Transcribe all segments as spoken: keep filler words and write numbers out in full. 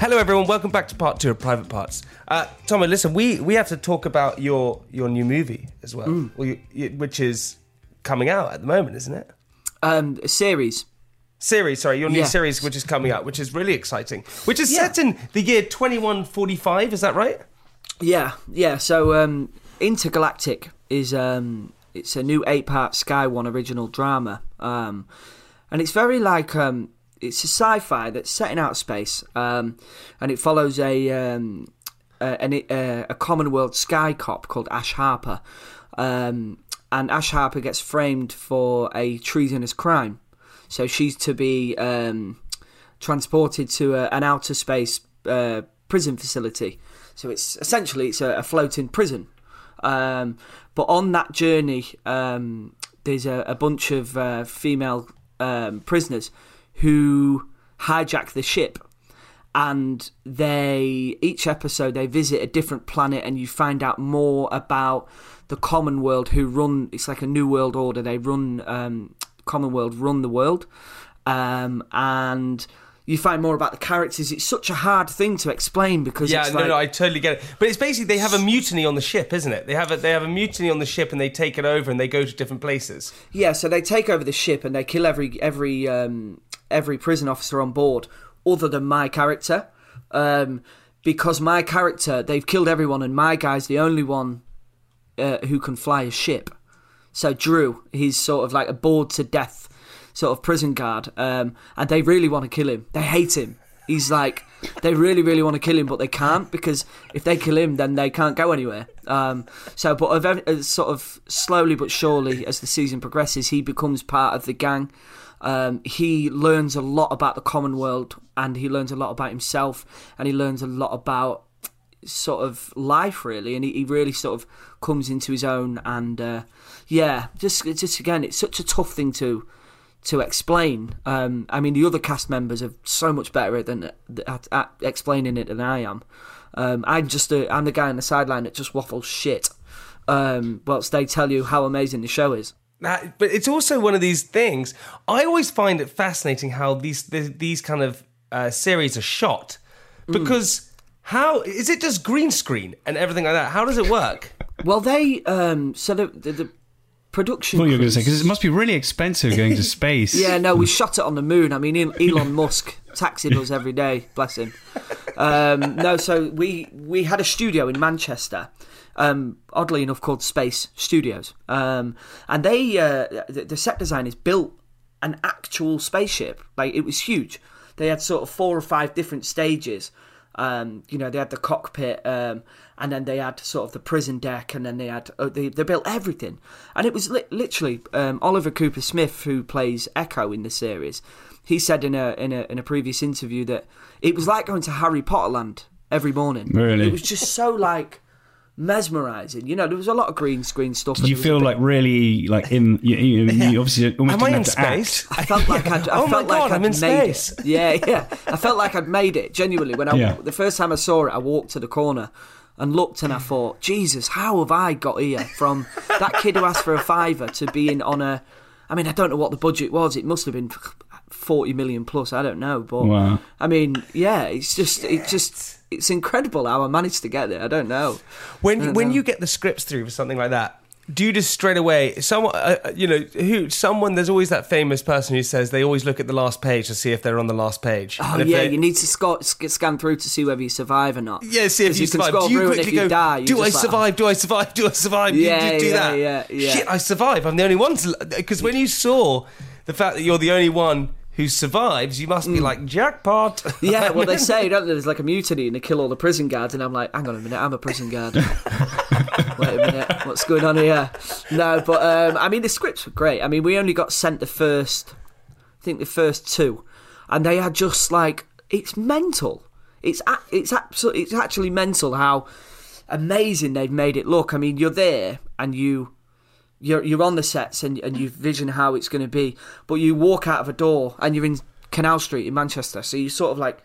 Hello everyone, welcome back to part two of Private Parts. Uh, Tommy, listen, we, we have to talk about your your new movie as well, mm. or you, you, which is coming out at the moment, isn't it? Um, a series. Series, sorry, your new yeah. series which is coming out, which is really exciting, which is yeah. set in the year twenty-one forty-five, is that right? Yeah, yeah, so um, Intergalactic is um, it's a new eight-part Sky One original drama, um, and it's very like... Um, It's a sci-fi that's set in outer space, um, and it follows a um, a, a, a Commonwealth sky cop called Ash Harper, um, and Ash Harper gets framed for a treasonous crime. So she's to be um, transported to a, an outer space uh, prison facility. So it's essentially it's a, a floating prison, um, but on that journey, um, there's a, a bunch of uh, female um, prisoners who hijack the ship, and they each episode they visit a different planet, and you find out more about the Commonwealth who run. It's like a new world order. They run um, Commonwealth run the world, um, and you find more about the characters. It's such a hard thing to explain because yeah, it's no, like, no, I totally get it. But it's basically they have a mutiny on the ship, isn't it? They have a, they have a mutiny on the ship, and they take it over, and they go to different places. Yeah, so they take over the ship, and they kill every every. Um, every prison officer on board other than my character, um, because my character, they've killed everyone and my guy's the only one uh, who can fly a ship. So Drew, he's sort of like a bored to death sort of prison guard, um, and they really want to kill him. They hate him. He's like, they really, really want to kill him, but they can't, because if they kill him, then they can't go anywhere. Um, so, but uh, sort of slowly but surely, as the season progresses, he becomes part of the gang. Um, he learns a lot about the Commonwealth, and he learns a lot about himself, and he learns a lot about sort of life, really. And he, he really sort of comes into his own. And uh, yeah, just just again, it's such a tough thing to to explain. Um, I mean, the other cast members are so much better than at, at explaining it than I am. Um, I'm just a, I'm the guy on the sideline that just waffles shit, um, whilst they tell you how amazing the show is. That, but it's also one of these things. I always find it fascinating how these these, these kind of uh, series are shot, because mm. how is it just green screen and everything like that? How does it work? Well, they um, so the the, the production. What crews, you were going to say, because it must be really expensive going to space. Yeah, no, we shot it on the moon. I mean, Elon Musk taxied us every day, bless him. Um, no, so we we had a studio in Manchester. Um, oddly enough called Space Studios, um, and they uh, the, the set designers built an actual spaceship. Like, it was huge. They had sort of four or five different stages. Um, you know, they had the cockpit, um, and then they had sort of the prison deck, and then they had uh, they, they built everything. And it was li- literally um, Oliver Cooper Smith, who plays Echo in the series. He said in a in a in a previous interview that it was like going to Harry Potter land every morning. Really, it was just so like. mesmerising. You know, there was a lot of green screen stuff. Did you feel bit... like really like in? You, you, you obviously almost Am didn't I in have to space? Act. I felt like I'd, I oh felt my God, like I'm I'd in made space. It. Yeah, yeah. I felt like I'd made it genuinely. When I yeah. the first time I saw it, I walked to the corner and looked, and I thought, Jesus, how have I got here from that kid who asked for a fiver to being on a? I mean, I don't know what the budget was. It must have been forty million plus. I don't know, but wow. I mean, yeah, it's just, it just, it's incredible how I managed to get there. I don't know. When don't when know. you get the scripts through for something like that, do you just straight away, someone, uh, you know, who, someone? There's always that famous person who says they always look at the last page to see if they're on the last page. Oh yeah, they... you need to sc- sc- scan through to see whether you survive or not. Yeah, see if you, you survive. Can scroll do you through quickly and if go? You die, do I like, survive? Do I survive? Do I survive? Yeah, you do, do yeah, that. Yeah, yeah. Shit, I survive. I'm the only one. Because when you saw the fact that you're the only one who survives, you must be mm. like, jackpot. Yeah, well, they say, don't they, there's like a mutiny and they kill all the prison guards, and I'm like, hang on a minute, I'm a prison guard. Wait a minute, what's going on here? No, but, um, I mean, the scripts were great. I mean, we only got sent the first, I think the first two, and they are just like, it's mental. It's a- it's absolutely, it's actually mental how amazing they've made it look. I mean, you're there, and you... You're you're on the sets and and you vision how it's going to be, but you walk out of a door and you're in Canal Street in Manchester. So you sort of like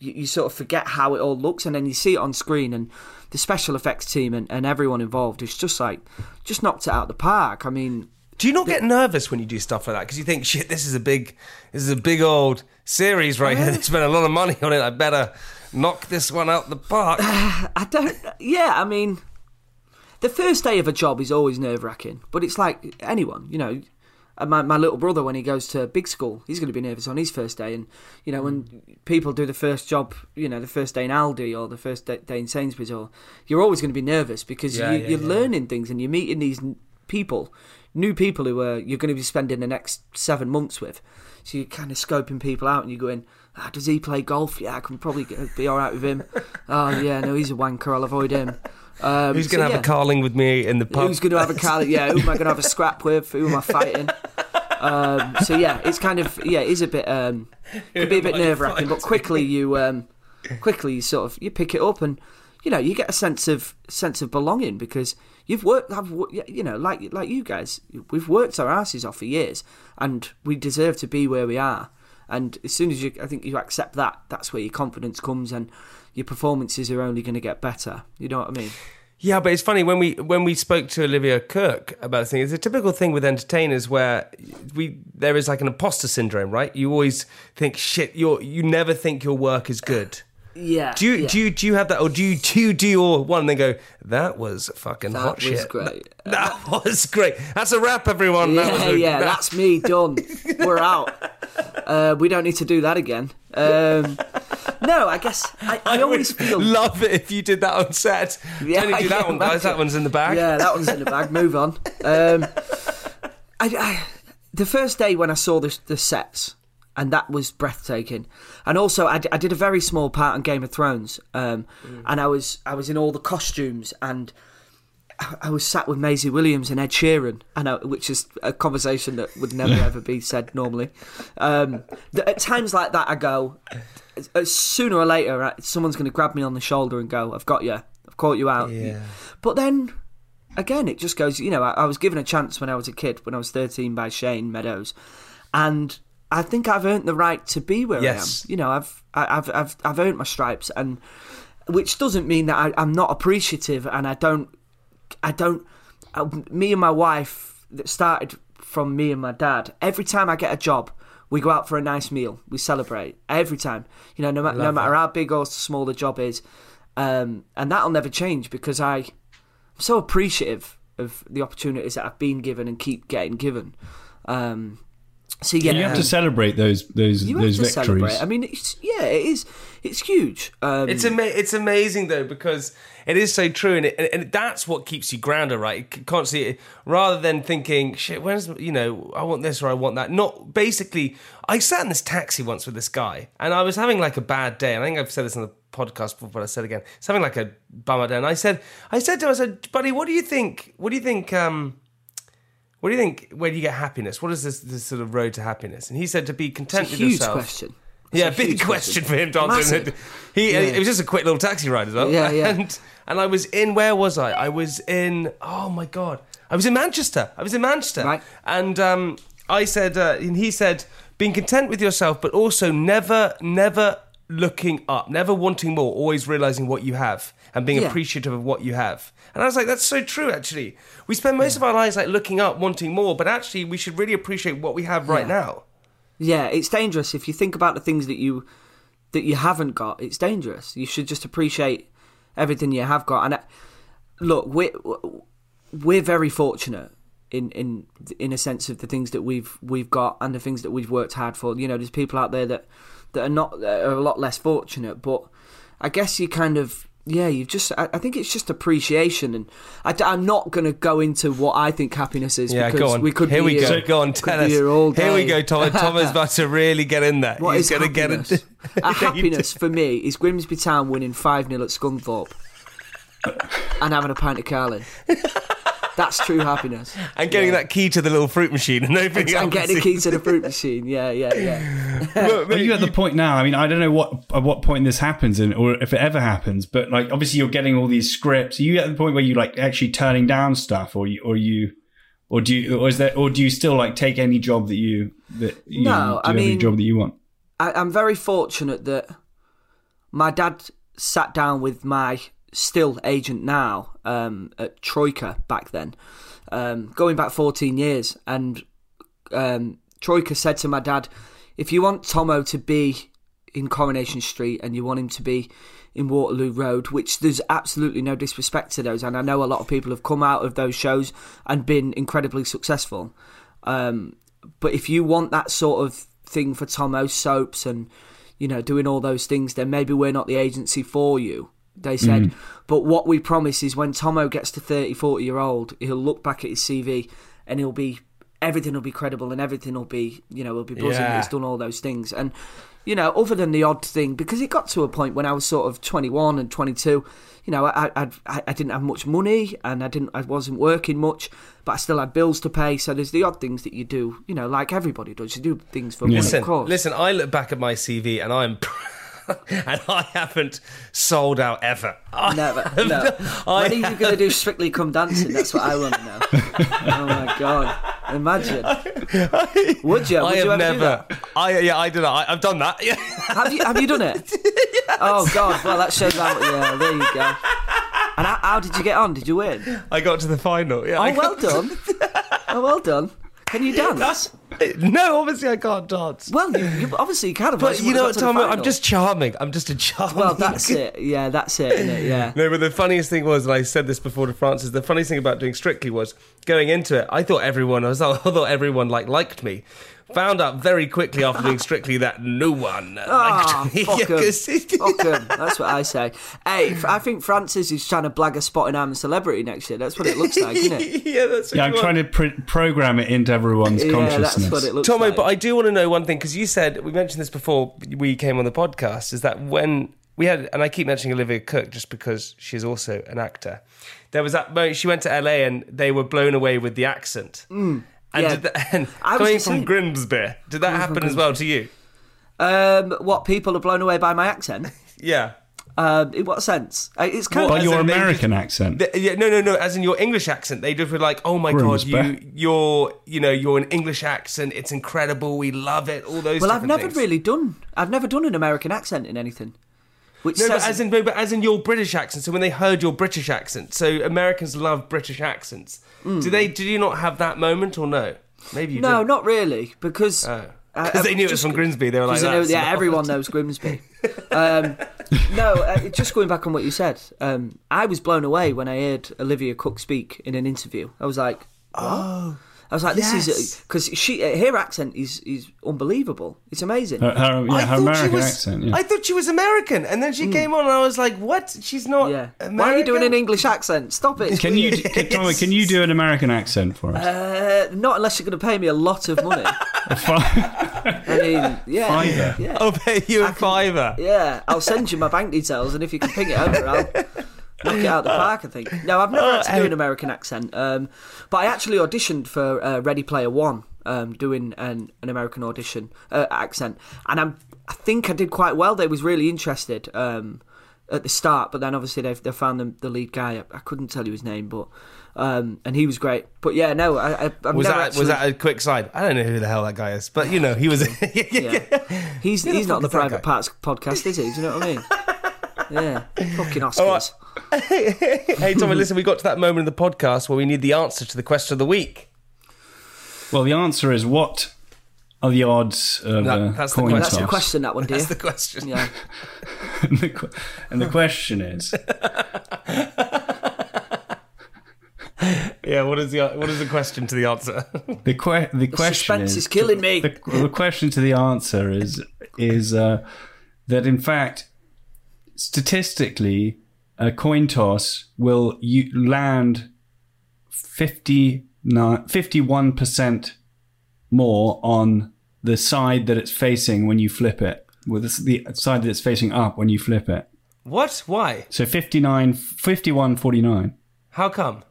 you, you sort of forget how it all looks, and then you see it on screen, and the special effects team and, and everyone involved is just like just knocked it out of the park. I mean, do you not they, get nervous when you do stuff like that because you think, shit, this is a big this is a big old series right here. They spent a lot of money on it. I better knock this one out the park. Uh, I don't. Yeah, I mean. The first day of a job is always nerve-wracking, but it's like anyone, you know. My my little brother, when he goes to big school, he's going to be nervous on his first day. And, you know, when people do the first job, you know, the first day in Aldi or the first day in Sainsbury's, or, you're always going to be nervous because yeah, you, yeah, you're yeah. learning things and you're meeting these people, new people who are, you're going to be spending the next seven months with. So you're kind of scoping people out and you're going, ah, does he play golf? Yeah, I can probably get, be all right with him. Oh, yeah, no, he's a wanker. I'll avoid him. Um, who's going to so, have yeah. a carling with me in the pub? Who's going to have a carling? Yeah, who am I going to have a scrap with? Who am I fighting? Um, so yeah, it's kind of yeah, it is a bit um, could be a bit nerve wracking, but quickly you um, quickly you sort of you pick it up, and you know you get a sense of sense of belonging because you've worked, have, you know, like like you guys, we've worked our asses off for years, and we deserve to be where we are. And as soon as you, I think you accept that, that's where your confidence comes, and your performances are only going to get better. You know what I mean? Yeah, but it's funny, when we when we spoke to Olivia Kirk about this thing, it's a typical thing with entertainers where we there is like an imposter syndrome, right? You always think, shit, you you never think your work is good. Yeah. Do you yeah. do you, do you have that, or do you do you do your one and then go, that was fucking that hot was shit. Great. That, that was great. That's a wrap, everyone. That yeah, was a, yeah, that. That's me done. We're out. Uh, we don't need to do that again. Um, no, I guess I, I, I always feel love it if you did that on set. Yeah, don't do that one, guys. That one's in the bag. Yeah, that one's in the bag. Move on. Um, I, I, the first day when I saw the, the sets. And that was breathtaking. And also, I, d- I did a very small part on Game of Thrones. Um, mm. And I was I was in all the costumes. And I, I was sat with Maisie Williams and Ed Sheeran, and I, which is a conversation that would never, ever be said normally. Um, th- at times like that, I go, sooner or later, someone's going to grab me on the shoulder and go, I've got you. I've caught you out. Yeah. But then... Again, it just goes, you know, I, I was given a chance when I was a kid, when I was thirteen, by Shane Meadows. And... I think I've earned the right to be where yes. I am. You know, I've I've I've I've earned my stripes, and which doesn't mean that I, I'm not appreciative, and I don't, I don't. I, me and my wife that started from me and my dad. Every time I get a job, we go out for a nice meal. We celebrate every time. You know, no, ma- no matter how big or small the job is, um, and that'll never change because I, I'm so appreciative of the opportunities that I've been given and keep getting given. Um, So yeah, you have um, to celebrate those those you those have to victories. Celebrate. I mean, it's, yeah, it is. It's huge. Um, it's ama- It's amazing though because it is so true, and it, and that's what keeps you grounded, right? Constantly, rather than thinking, shit, where's you know, I want this or I want that. Not basically. I sat in this taxi once with this guy, and I was having like a bad day, and I think I've said this in the podcast before, but I said again, something like a bummer day. And I said, I said to him, I said, buddy, what do you think? What do you think? Um, What do you think? Where do you get happiness? What is this, this sort of road to happiness? And he said to be content it's a with huge yourself. Question. Yeah, big question, question for him to answer. Massive. He yeah. It was just a quick little taxi ride as well. Yeah, yeah. And, and I was in, where was I? I was in, oh my God. I was in Manchester. I was in Manchester. Right. And um, I said, uh, and he said, being content with yourself, but also never, never looking up, never wanting more, always realising what you have and being yeah. appreciative of what you have. And I was like, that's so true, actually. We spend most yeah. of our lives like looking up, wanting more, but actually we should really appreciate what we have right yeah. now. Yeah, it's dangerous. If you think about the things that you that you haven't got, it's dangerous. You should just appreciate everything you have got. And I, look, we're, we're very fortunate in, in in a sense of the things that we've we've got and the things that we've worked hard for. You know, there's people out there that, that are not that are a lot less fortunate. But I guess you kind of, yeah, you just, I, I think it's just appreciation. And I, I'm not going to go into what I think happiness is. Yeah, because go on. We could here be we go. Here, go on, tell us. Here, here we go, Tom. Tom is about to really get in there. What He's going to get it. A happiness for me is Grimsby Town winning five nil at Scunthorpe and having a pint of Carling. That's true happiness. And getting yeah. that key to the little fruit machine and opening it up. And getting the key to the fruit machine. Yeah, yeah, yeah. Well, are you at the point now? I mean, I don't know what at what point this happens, and or if it ever happens. But like, obviously, you're getting all these scripts. Are you at the point where you like actually turning down stuff, or you, or you, or do you, or is there, or do you still like take any job that you that you no, do I every mean, job that you want? I, I'm very fortunate that my dad sat down with my. Still agent now um, at Troika back then, um, going back fourteen years. And um, Troika said to my dad, if you want Tomo to be in Coronation Street and you want him to be in Waterloo Road, which there's absolutely no disrespect to those, and I know a lot of people have come out of those shows and been incredibly successful. Um, but if you want that sort of thing for Tomo, soaps and, you know, doing all those things, then maybe we're not the agency for you. They said, mm. but what we promise is when Tomo gets to thirty, forty year old, he'll look back at his C V and he'll be, everything will be credible and everything will be, you know, will be buzzing. Yeah. He's done all those things. And, you know, other than the odd thing, because it got to a point when I was sort of twenty-one and twenty-two, you know, I I, I didn't have much money and I didn't, I wasn't working much, but I still had bills to pay. So there's the odd things that you do, you know, like everybody does. You do things for money, listen, of course. Listen, I look back at my C V and I'm... and I haven't sold out ever. I Never. No. When are you going to do Strictly Come Dancing? That's what I want to know. Oh my God! Imagine. I, I, would you? Would I have you ever never. Do that? I yeah, I did. I, I've done that. Yeah. Have you? Have you done it? Yes. Oh God! Well, that shows how. Yeah, there you go. And how, how did you get on? Did you win? I got to the final. Yeah. Oh, well done. To... oh, well done. Can you dance? That's, no, obviously I can't dance. Well, you, you obviously you can. But you, you know what, Tom, I'm just charming. I'm just a charming. Well, that's it. Yeah, that's it, isn't it? Yeah. No, but the funniest thing was, and I said this before to Francis, the funniest thing about doing Strictly was going into it, I thought everyone, I, was, I thought everyone like liked me. Found out very quickly after doing Strictly that no one liked me. Fuck him. Fuck him. That's what I say. Hey, I think Francis is trying to blag a spot in I'm a Celebrity next year. That's what it looks like, isn't it? yeah, that's what yeah, I'm want. trying to pr- program it into everyone's yeah, consciousness. That's what it looks Tomo, like. Tomo, but I do want to know one thing, because you said, we mentioned this before we came on the podcast, is that when we had, and I keep mentioning Olivia Kirk just because she's also an actor, there was that moment she went to L A and they were blown away with the accent. Mm. And, yeah. did that, and coming from Grimsby, did that happen as well to you? Um, what, people are blown away by my accent? yeah. Um, in what sense? It's kind what, of by your American just, accent. They, yeah, no, no, no. As in your English accent, they just were like, "Oh my Grimsby. God, you, you're, you know, you're an English accent. It's incredible. We love it." All those. Well, I've never things. really done. I've never done an American accent in anything. Which no, but as in, but as in your British accent. So when they heard your British accent, so Americans love British accents. Mm. Do they? Did you not have that moment, or no? Maybe you. No, didn't. Not really, because oh. uh, they knew just, it was from Grimsby. They were like, know, yeah, everyone knows Grimsby. um, no, uh, just going back on what you said, um, I was blown away when I heard Olivia Cooke speak in an interview. I was like, what? oh. I was like, this yes. is... Because she her accent is, is unbelievable. It's amazing. Her, her, yeah, her American was, accent. Yeah. I thought she was American. And then she mm. came on and I was like, what? She's not yeah. American? Why are you doing an English accent? Stop it. Can you can, Tommy, can you do an American accent for us? Uh, not unless you're going to pay me a lot of money. A fiver? I mean, yeah. Fiver? Yeah. I'll pay you I a can, fiver. Yeah. I'll send you my bank details and if you can ping it over, I'll... knock it out of the park, I think. No, I've never had to do an American accent. Um, but I actually auditioned for uh, Ready Player One, um, doing an, an American audition uh, accent. And I'm, I think I did quite well. They was really interested um, at the start, but then obviously they they found the, the lead guy. I, I couldn't tell you his name, but um, and he was great. But yeah, no, I, I I've was never that actually... was that a quick side? I don't know who the hell that guy is, but you know he was. yeah. He's he's, he's not the Private Parts podcast, is he? Do you know what I mean? Yeah, fucking Oscars. Right. Hey, Tommy, listen, we got to that moment in the podcast where we need the answer to the question of the week. Well, the answer is what are the odds of that, a that's coin the, toss? That's the question, that one, dear. That's the question. Yeah. and, the, and the question is... yeah, what is the what is the question to the answer? the, que- the, the question suspense is... is killing me. The, the question to the answer is, is uh, that, in fact... statistically, a coin toss will you land fifty-one percent more on the side that it's facing when you flip it. Well, this is the side that it's facing up when you flip it. What? Why? So fifty-nine, fifty-one, forty-nine. How come?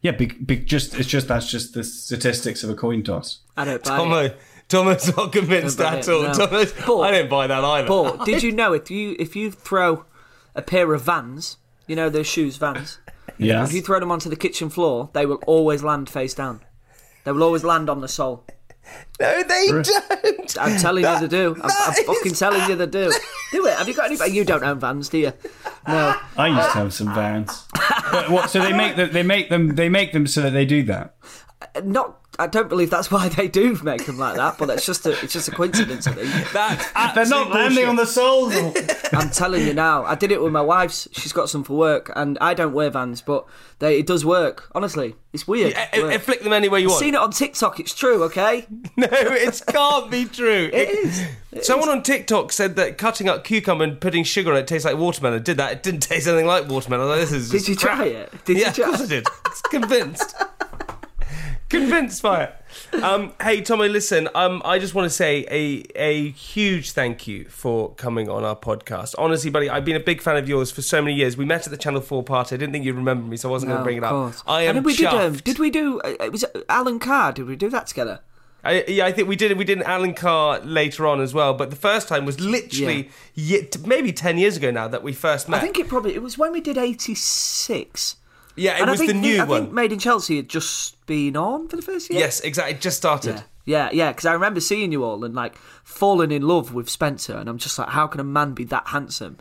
Yeah, be, be just it's just that's just the statistics of a coin toss. I don't buy Tomo. It. Thomas not convinced at all. No. Thomas, but, I don't buy that either. But did you know if you if you throw a pair of Vans, you know those shoes, Vans? Yeah. If you throw them onto the kitchen floor, they will always land face down. They will always land on the sole. No, they don't. I'm telling that, you they do. I'm, I'm fucking is... telling you they do. Do it. Have you got any? You don't own Vans, do you? No. I used to have some Vans. But what? So they make them. They make them. They make them so that they do that. Not. I don't believe that's why they do make them like that, but it's just a, it's just a coincidence. I think. That's They're not bullshit. Landing on the soles. I'm telling you now. I did it with my wife's. She's got some for work, and I don't wear Vans, but they, it does work. Honestly, it's weird. Yeah, it, it flick them anywhere you I've want. I've seen it on TikTok. It's true, okay? No, it can't be true. It, it is. It someone is. on TikTok said that cutting up cucumber and putting sugar on it tastes like watermelon. Did that? It didn't taste anything like watermelon. Like, this is did you crap. try it? Did yeah, you try it? Of course I did. It's convinced. Convinced by it. Um, hey, Tommy, listen, um, I just want to say a a huge thank you for coming on our podcast. Honestly, buddy, I've been a big fan of yours for so many years. We met at the Channel four party. I didn't think you'd remember me, so I wasn't no, going to bring it up. Course. I am and we did, um, did we do... It was Alan Carr. Did we do that together? I, yeah, I think we did. We did an Alan Carr later on as well. But the first time was literally yeah. y- maybe ten years ago now that we first met. I think it probably... It was when we did eighty-six... Yeah, it and was the new the, I one. I think Made in Chelsea had just been on for the first year. Yes, exactly. It just started. Yeah, yeah, because yeah, I remember seeing you all and like falling in love with Spencer, and I'm just like, how can a man be that handsome?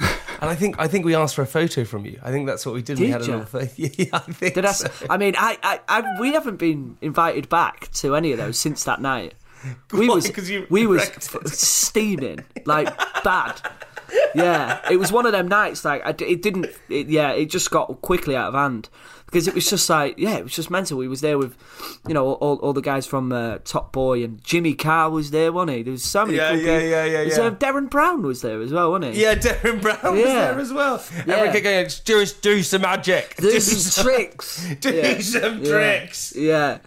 And I think I think we asked for a photo from you. I think that's what we did. Did we had you? Another yeah, I think. Did so. I, I mean, I, I, I, we haven't been invited back to any of those since that night. We Why? was you we wrecked. was steaming like bad. Yeah, it was one of them nights, like, I, it didn't, it, yeah, it just got quickly out of hand, because it was just like, yeah, it was just mental. We was there with, you know, all, all the guys from uh, Top Boy, and Jimmy Carr was there, wasn't he? There was so many yeah, cool yeah, people. Yeah, yeah, yeah, so, yeah. Uh, Derren Brown was there as well, wasn't he? Yeah, Derren Brown yeah. was there as well. Yeah. Everyone kept going, just do some magic. Do, do some tricks. Do yeah. some yeah. tricks. Yeah.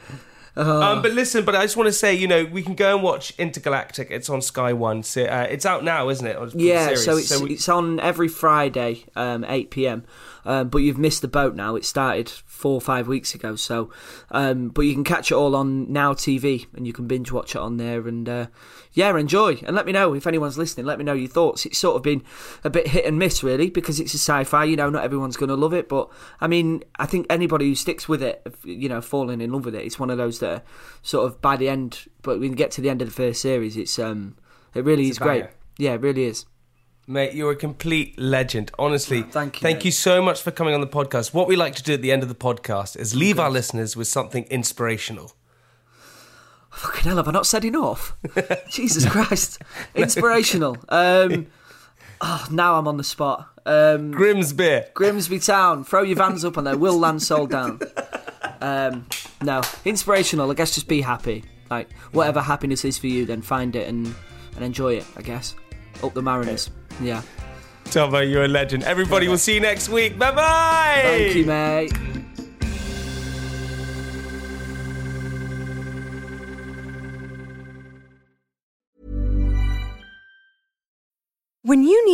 Oh. Um, but listen, but I just want to say, you know, we can go and watch Intergalactic. It's on Sky One. So, uh, it's out now, isn't it? It's yeah, so, it's, so we... it's on every Friday, um, eight p.m. Um, but you've missed the boat now. It started four or five weeks ago. So, um, but you can catch it all on Now T V, and you can binge watch it on there. And uh, yeah, enjoy. And let me know if anyone's listening. Let me know your thoughts. It's sort of been a bit hit and miss, really, because it's a sci-fi. You know, not everyone's going to love it. But I mean, I think anybody who sticks with it, you know, falling in love with it, it's one of those that are sort of by the end. But when you get to the end of the first series, it's um, it really it's is great. It. Yeah, it really is. Mate, you're a complete legend. Honestly, thank you. Thank you so much for coming on the podcast. What we like to do at the end of the podcast is leave Good. our listeners with something inspirational. Fucking hell, have I not said enough? Jesus Christ. Inspirational. Um, oh, now I'm on the spot. Um, Grimsby. Grimsby Town. Throw your vans up and they will land soul down. Um, no, inspirational. I guess just be happy. Like, whatever happiness is for you, then find it and, and enjoy it, I guess. Up the Mariners. Okay. Yeah. Tomo, you're a legend. Everybody, yeah. We'll see you next week. Bye-bye! Thank you, mate. When you